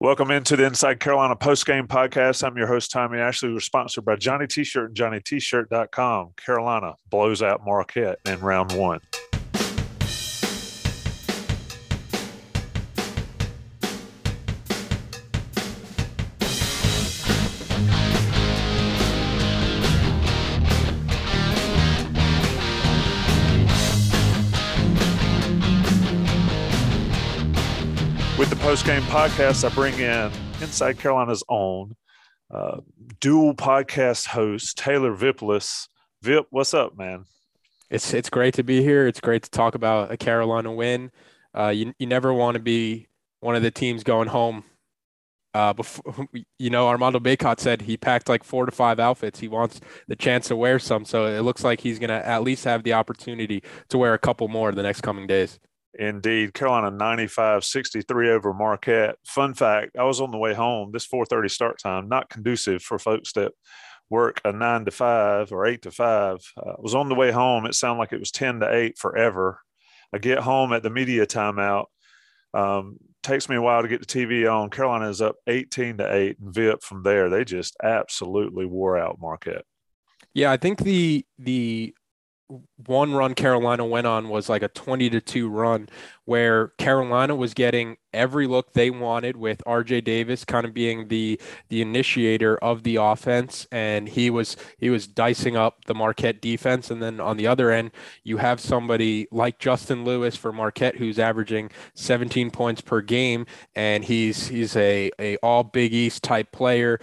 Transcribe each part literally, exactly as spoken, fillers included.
Welcome into the Inside Carolina Postgame Podcast. I'm your host, Tommy Ashley. We're sponsored by Johnny T-Shirt and johnny t shirt dot com. Carolina blows out Marquette in round one. With the post-game podcast, I bring in Inside Carolina's own uh, dual podcast host, Taylor Vipolis. Vip, what's up, man? It's it's great to be here. It's great to talk about a Carolina win. Uh, you you never want to be one of the teams going home. Uh, before you know, Armando Bacot said he packed like four to five outfits. He wants the chance to wear some, so it looks like he's going to at least have the opportunity to wear a couple more in the next coming days. Indeed. Carolina ninety-five sixty-three over Marquette. Fun fact, I was on the way home. This four thirty start time, not conducive for folks that work a nine to five or eight to five. Uh, I was on the way home. It sounded like it was ten to eight forever. I get home at the media timeout. Um, takes me a while to get the T V on. Carolina is up eighteen to eight. And Vip, from there, they just absolutely wore out Marquette. Yeah, I think the the – one run Carolina went on was like a twenty to two run where Carolina was getting every look they wanted, with R J Davis kind of being the the initiator of the offense, and he was he was dicing up the Marquette defense. And then on the other end, you have somebody like Justin Lewis for Marquette, who's averaging seventeen points per game, and he's he's a a all Big East type player.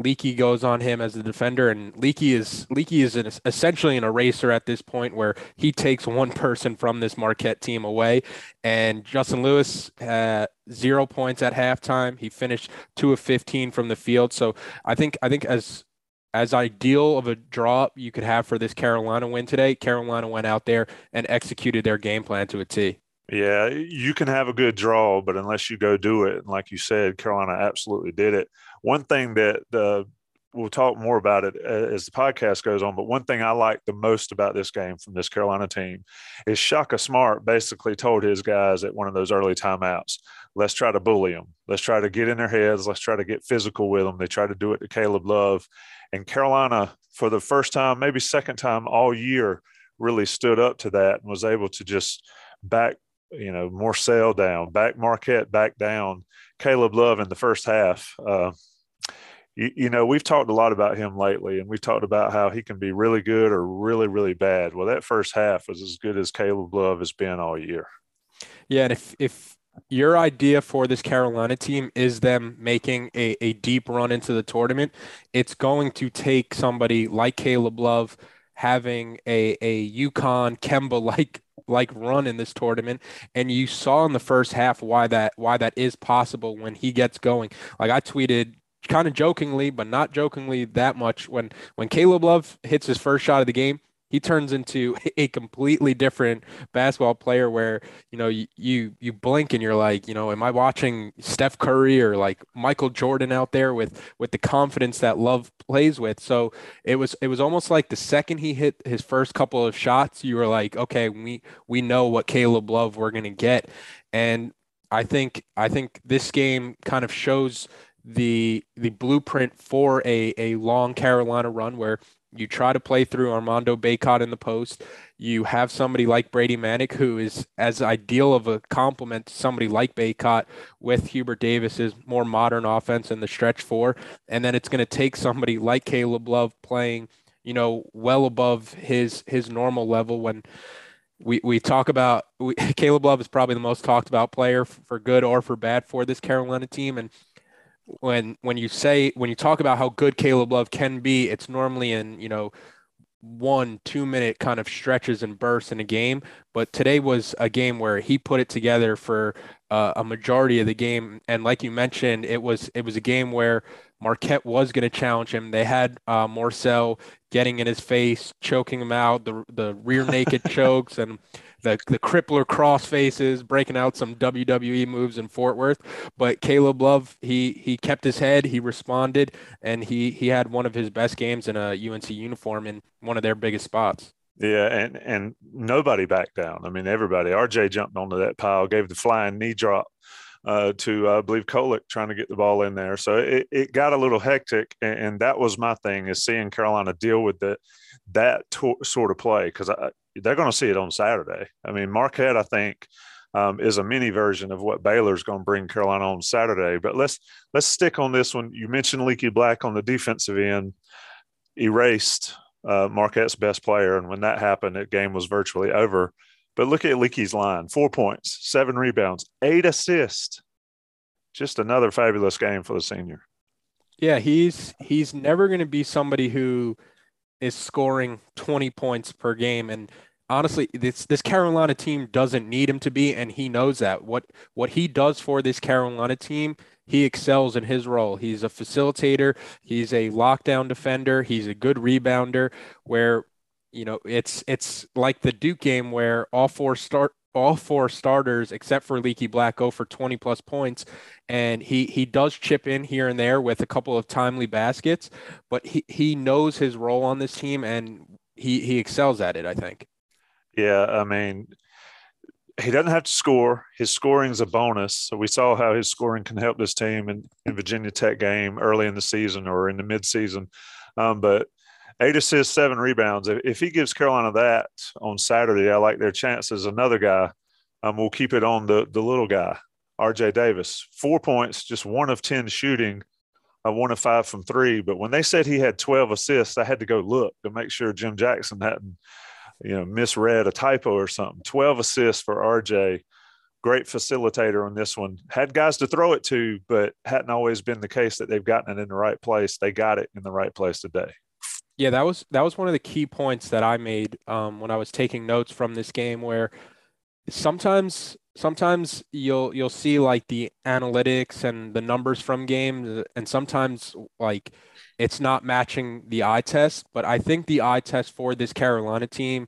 Leaky goes on him as the defender, and Leaky is Leaky is an, essentially an eraser at this point, where he takes one person from this Marquette team away. And Justin Lewis uh, zero points at halftime. He finished two of fifteen from the field. So I think I think as as ideal of a draw up you could have for this Carolina win today, Carolina went out there and executed their game plan to a T. Yeah, you can have a good draw, but unless you go do it, and like you said, Carolina absolutely did it. One thing that uh, we'll talk more about it as the podcast goes on, but one thing I like the most about this game from this Carolina team is Shaka Smart basically told his guys at one of those early timeouts, let's try to bully them. Let's try to get in their heads. Let's try to get physical with them. They try to do it to Caleb Love. And Carolina, for the first time, maybe second time all year, really stood up to that and was able to just back you know, more sell down, back Marquette, back down. Caleb Love in the first half. Uh, you, you know, we've talked a lot about him lately, and we've talked about how he can be really good or really, really bad. Well, that first half was as good as Caleb Love has been all year. Yeah, and if if your idea for this Carolina team is them making a, a deep run into the tournament, it's going to take somebody like Caleb Love having a, a UConn Kemba-like like run in this tournament. And you saw in the first half why that why that is possible when he gets going. Like I tweeted kind of jokingly, but not jokingly that much, when when Caleb Love hits his first shot of the game, he turns into a completely different basketball player, where, you know, you, you, you blink and you're like, you know, am I watching Steph Curry or like Michael Jordan out there with, with the confidence that Love plays with? So it was, it was almost like the second he hit his first couple of shots, you were like, okay, we, we know what Caleb Love we're going to get. And I think, I think this game kind of shows the, the blueprint for a, a long Carolina run, where you try to play through Armando Bacot in the post. You have somebody like Brady Manek, who is as ideal of a complement to somebody like Bacot, with Hubert Davis's more modern offense in the stretch four. And then it's going to take somebody like Caleb Love playing, you know, well above his his normal level. When we, we talk about we, Caleb Love is probably the most talked about player for good or for bad for this Carolina team. And When when you say when you talk about how good Caleb Love can be, it's normally in, you know, one, two minute kind of stretches and bursts in a game. But today was a game where he put it together for uh, a majority of the game. And like you mentioned, it was, it was a game where Marquette was going to challenge him. They had uh, Morcel getting in his face, choking him out, the the rear naked chokes and the the crippler cross faces, breaking out some W W E moves in Fort Worth. But Caleb Love, he he kept his head, he responded, and he he had one of his best games in a U N C uniform in one of their biggest spots. Yeah, and and nobody backed down. I mean, everybody. R J jumped onto that pile, gave the flying knee drop Uh, to, uh, I believe, Kolick trying to get the ball in there. So it, it got a little hectic, and, and that was my thing, is seeing Carolina deal with the, that to- sort of play, because they're going to see it on Saturday. I mean, Marquette, I think, um, is a mini version of what Baylor's going to bring Carolina on Saturday. But let's let's stick on this one. You mentioned Leaky Black on the defensive end, erased uh, Marquette's best player, and when that happened, the game was virtually over. But look at Leakey's line, four points, seven rebounds, eight assists. Just another fabulous game for the senior. Yeah, he's he's never going to be somebody who is scoring twenty points per game. And honestly, this this Carolina team doesn't need him to be, and he knows that. What what he does for this Carolina team, he excels in his role. He's a facilitator. He's a lockdown defender. He's a good rebounder where – you know, it's it's like the Duke game where all four start all four starters except for Leaky Black go for twenty plus points, and he he does chip in here and there with a couple of timely baskets, but he, he knows his role on this team, and he he excels at it, I think. Yeah, I mean, he doesn't have to score. His scoring's a bonus. So we saw how his scoring can help this team in, in Virginia Tech game early in the season or in the midseason, um, but. Eight assists, seven rebounds. If, if he gives Carolina that on Saturday, I like their chances. Another guy, um, we'll keep it on the the little guy, R J Davis. Four points, just one of ten shooting, uh, one of five from three. But when they said he had twelve assists, I had to go look to make sure Jim Jackson hadn't, you know, misread a typo or something. twelve assists for R J. Great facilitator on this one. Had guys to throw it to, but hadn't always been the case that they've gotten it in the right place. They got it in the right place today. Yeah, that was that was one of the key points that I made um, when I was taking notes from this game, where sometimes sometimes you'll you'll see like the analytics and the numbers from games, and sometimes like it's not matching the eye test. But I think the eye test for this Carolina team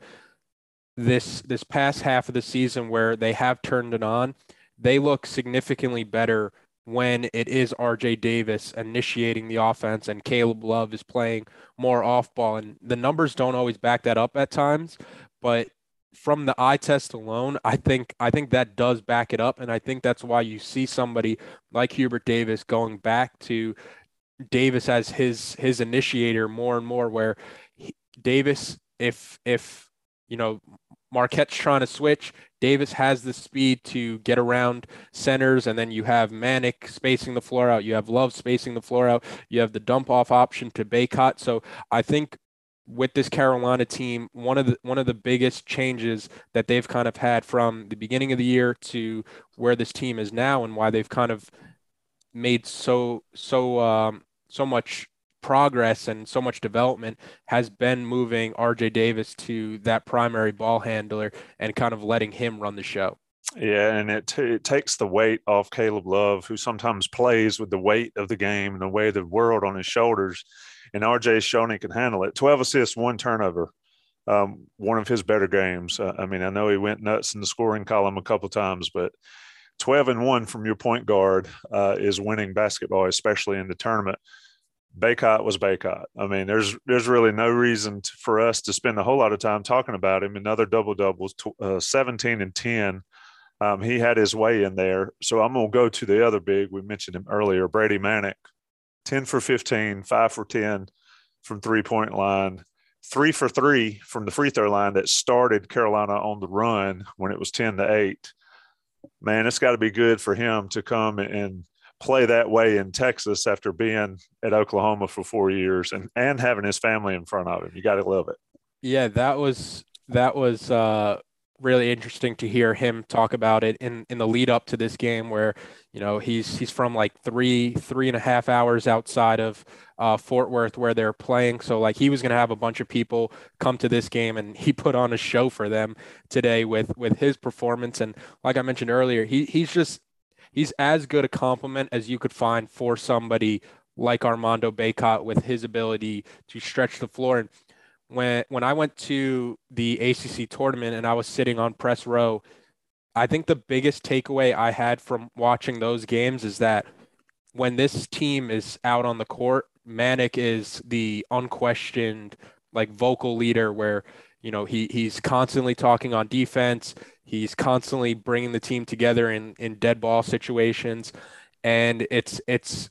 this this past half of the season, where they have turned it on, they look significantly better when it is R J Davis initiating the offense and Caleb Love is playing more off ball. And the numbers don't always back that up at times, but from the eye test alone, I think, I think that does back it up. And I think that's why you see somebody like Hubert Davis going back to Davis as his, his initiator more and more, where he, Davis, if, if, you know, Marquette's trying to switch, Davis has the speed to get around centers, and then you have Manek spacing the floor out. You have Love spacing the floor out. You have the dump-off option to Bacot. So I think with this Carolina team, one of the one of the biggest changes that they've kind of had from the beginning of the year to where this team is now, and why they've kind of made so so um, so much progress and so much development, has been moving R J Davis to that primary ball handler and kind of letting him run the show. Yeah, and it t- it takes the weight off Caleb Love, who sometimes plays with the weight of the game and the weight of the world on his shoulders, and R J's shown he can handle it. twelve assists, one turnover, um, one of his better games. Uh, I mean, I know he went nuts in the scoring column a couple times, but twelve and one from your point guard uh, is winning basketball, especially in the tournament. Bacot was Bacot. I mean, there's there's really no reason to, for us to spend a whole lot of time talking about him. Another double-double, uh, seventeen and ten. Um, he had his way in there. So I'm going to go to the other big. We mentioned him earlier, Brady Manek, ten for fifteen, five for ten from three-point line, three for three from the free throw line that started Carolina on the run when it was ten to eight. Man, it's got to be good for him to come and play that way in Texas after being at Oklahoma for four years and, and having his family in front of him. You got to love it. Yeah, that was, that was uh, really interesting to hear him talk about it in, in the lead up to this game where, you know, he's, he's from like three, three and a half hours outside of uh, Fort Worth where they're playing. So like he was going to have a bunch of people come to this game, and he put on a show for them today with, with his performance. And like I mentioned earlier, he he's just, he's as good a compliment as you could find for somebody like Armando Bacot with his ability to stretch the floor. And When when I went to the A C C tournament and I was sitting on press row, I think the biggest takeaway I had from watching those games is that when this team is out on the court, Manek is the unquestioned like vocal leader where, you know, he he's constantly talking on defense. He's constantly bringing the team together in, in dead ball situations. And it's it's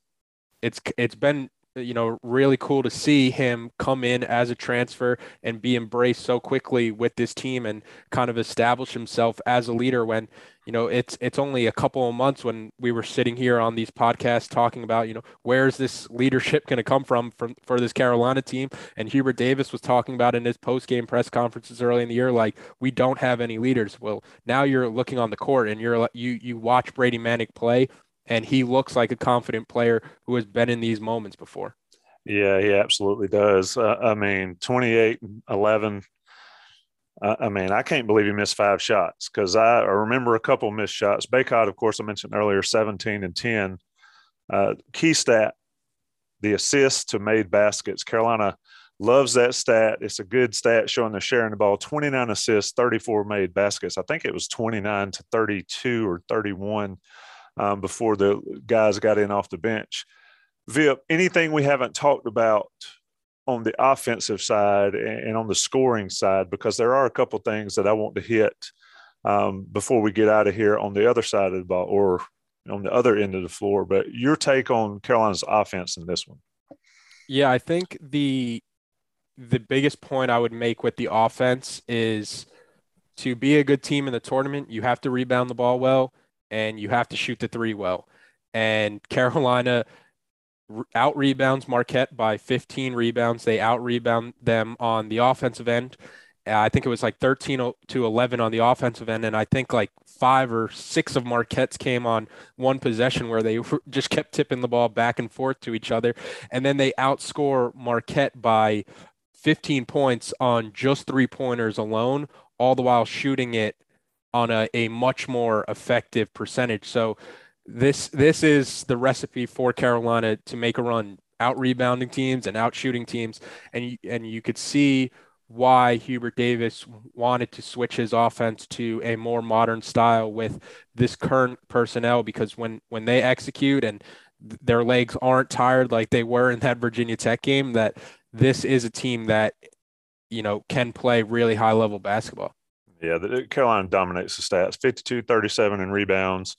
it's it's been, you know, really cool to see him come in as a transfer and be embraced so quickly with this team and kind of establish himself as a leader when, you know, it's it's only a couple of months when we were sitting here on these podcasts talking about, you know, where is this leadership going to come from, from for this Carolina team? And Hubert Davis was talking about in his post-game press conferences early in the year, like, we don't have any leaders. Well, now you're looking on the court and you're you you watch Brady Manek play, and he looks like a confident player who has been in these moments before. Yeah, he absolutely does. Uh, I mean, twenty-eight eleven. Uh, I mean, I can't believe he missed five shots because I remember a couple missed shots. Bacot, of course, I mentioned earlier, seventeen and ten. Uh, key stat, the assist to made baskets. Carolina loves that stat. It's a good stat showing they're sharing the ball. twenty-nine assists, thirty-four made baskets. I think it was twenty-nine to thirty-two or thirty-one. Um, before the guys got in off the bench. Vip, anything we haven't talked about on the offensive side and on the scoring side, because there are a couple things that I want to hit um, before we get out of here on the other side of the ball or on the other end of the floor, but your take on Carolina's offense in this one. Yeah, I think the the biggest point I would make with the offense is to be a good team in the tournament, you have to rebound the ball well, and you have to shoot the three well. And Carolina out-rebounds Marquette by fifteen rebounds. They out-rebound them on the offensive end. I think it was like thirteen to eleven on the offensive end, and I think like five or six of Marquette's came on one possession where they just kept tipping the ball back and forth to each other. And then they outscore Marquette by fifteen points on just three-pointers alone, all the while shooting it on a, a much more effective percentage. So this this is the recipe for Carolina to make a run, out-rebounding teams and out-shooting teams. And, and you could see why Hubert Davis wanted to switch his offense to a more modern style with this current personnel, because when, when they execute and th- their legs aren't tired like they were in that Virginia Tech game, that this is a team that, you know, can play really high-level basketball. Yeah, the, Carolina dominates the stats, fifty-two thirty-seven in rebounds,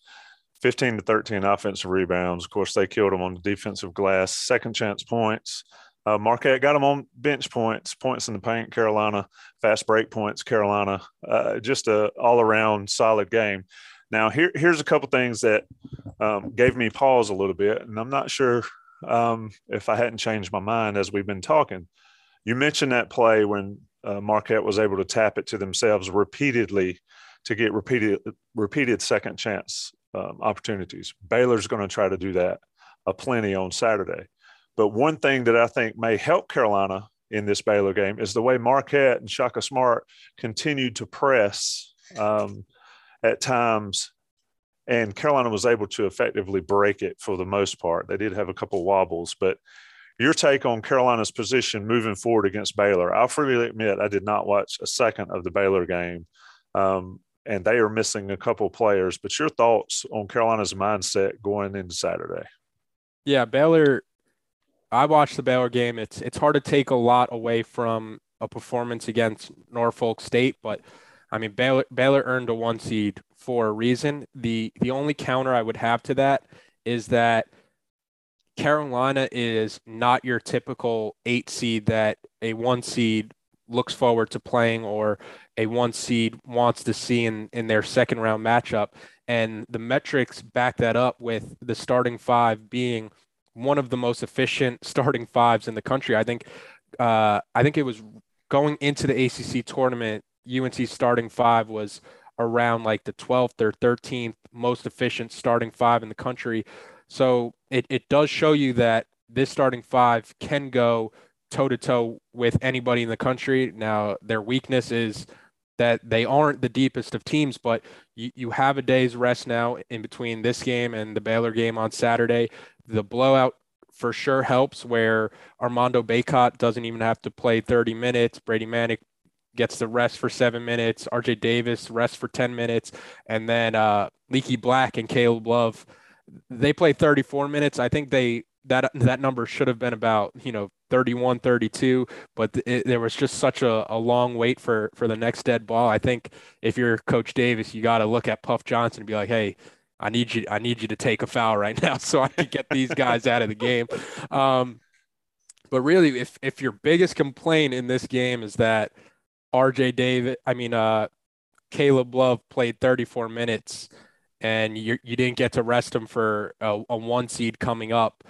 fifteen to thirteen offensive rebounds. Of course, they killed them on the defensive glass, second chance points. Uh, Marquette got them on bench points, points in the paint, Carolina, fast break points, Carolina. Uh, just a all-around solid game. Now, here, here's a couple things that um, gave me pause a little bit, and I'm not sure um, if I hadn't changed my mind as we've been talking. You mentioned that play when – Uh, Marquette was able to tap it to themselves repeatedly to get repeated repeated second chance um, opportunities. Baylor's going to try to do that a plenty on Saturday. But one thing that I think may help Carolina in this Baylor game is the way Marquette and Shaka Smart continued to press um, at times, and Carolina was able to effectively break it for the most part. They did have a couple wobbles, but your take on Carolina's position moving forward against Baylor. I'll freely admit I did not watch a second of the Baylor game, um, and they are missing a couple players. But your thoughts on Carolina's mindset going into Saturday? Yeah, Baylor – I watched the Baylor game. It's, it's hard to take a lot away from a performance against Norfolk State, but, I mean, Baylor, Baylor earned a one seed for a reason. The, the only counter I would have to that is that Carolina is not your typical eight seed that a one seed looks forward to playing or a one seed wants to see in, in their second round matchup. And the metrics back that up with the starting five being one of the most efficient starting fives in the country. I think, uh, I think it was going into the A C C tournament, U N C's starting five was around like the twelfth or thirteenth most efficient starting five in the country. So it, it does show you that this starting five can go toe-to-toe with anybody in the country. Now, their weakness is that they aren't the deepest of teams, but you, you have a day's rest now in between this game and the Baylor game on Saturday. The blowout for sure helps, where Armando Bacot doesn't even have to play thirty minutes. Brady Manek gets the rest for seven minutes. R J Davis rests for ten minutes. And then uh, Leaky Black and Caleb Love, they play thirty-four minutes. I think they that that number should have been about, you know, thirty-one, thirty-two, but it, there was just such a, a long wait for, for the next dead ball. I think if you're Coach Davis, you got to look at Puff Johnson and be like, hey, I need you, I need you to take a foul right now so I can get these guys out of the game. Um, but really, if, if your biggest complaint in this game is that R J Davis, I mean, uh, Caleb Love played thirty-four minutes and you you didn't get to rest him for a, a one seed coming up,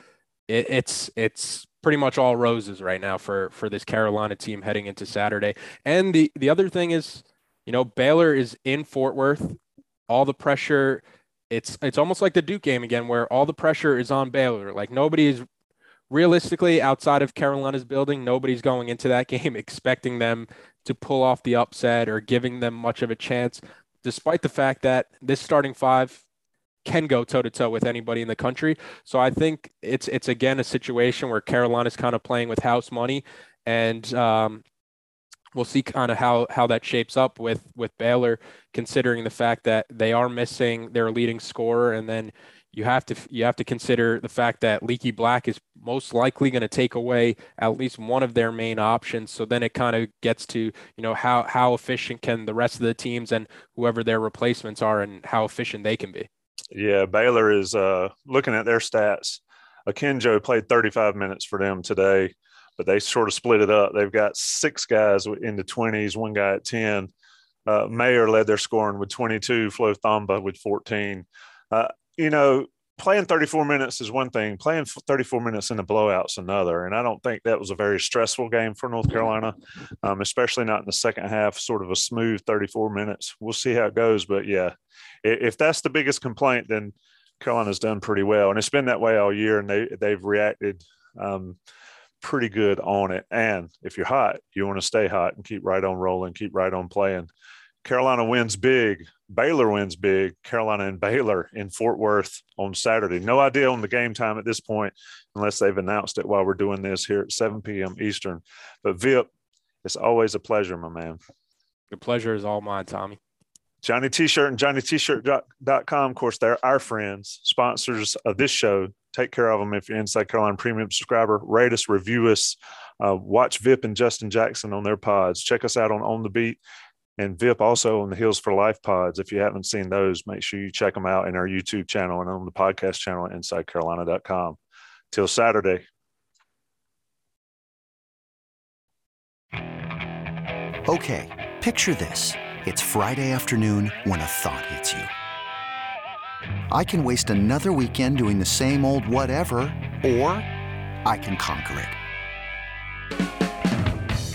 it, it's, it's, pretty much all roses right now for, for this Carolina team heading into Saturday. And the, the other thing is, you know, Baylor is in Fort Worth, all the pressure. It's, it's almost like the Duke game again, where all the pressure is on Baylor. Like nobody is realistically outside of Carolina's building. Nobody's going into that game expecting them to pull off the upset or giving them much of a chance, despite the fact that this starting five can go toe-to-toe with anybody in the country. So I think it's, it's again, a situation where Carolina's kind of playing with house money, and um, we'll see kind of how, how that shapes up with, with Baylor, considering the fact that they are missing their leading scorer. And then you have to, you have to consider the fact that Leaky Black is most likely going to take away at least one of their main options. So then it kind of gets to, you know, how, how efficient can the rest of the teams and whoever their replacements are and how efficient they can be. Yeah, Baylor is uh, looking at their stats. Akinjo played thirty-five minutes for them today, but they sort of split it up. They've got six guys in the twenties, one guy at ten. Uh, Mayer led their scoring with twenty-two, Flo Thamba with fourteen. Uh, you know, playing thirty-four minutes is one thing. Playing thirty-four minutes in the blowout's another, and I don't think that was a very stressful game for North Carolina, um, especially not in the second half, sort of a smooth thirty-four minutes. We'll see how it goes, but, yeah, if that's the biggest complaint, then Carolina's done pretty well. And it's been that way all year, and they, they've reacted um, pretty good on it. And if you're hot, you want to stay hot and keep right on rolling, keep right on playing. Carolina wins big. Baylor wins big. Carolina and Baylor in Fort Worth on Saturday. No idea on the game time at this point, unless they've announced it while we're doing this here at seven p.m. Eastern. But, Vip, it's always a pleasure, my man. The pleasure is all mine, Tommy. Johnny T-Shirt and johnny t shirt dot com, of course, they're our friends, sponsors of this show. Take care of them if you're Inside Carolina Premium subscriber. Rate us, review us, uh, watch Vip and Justin Jackson on their pods. Check us out on On The Beat and Vip also on the Heels for Life pods. If you haven't seen those, make sure you check them out in our YouTube channel and on the podcast channel at inside carolina dot com. Till Saturday. Okay, picture this. It's Friday afternoon when a thought hits you. I can waste another weekend doing the same old whatever, or I can conquer it.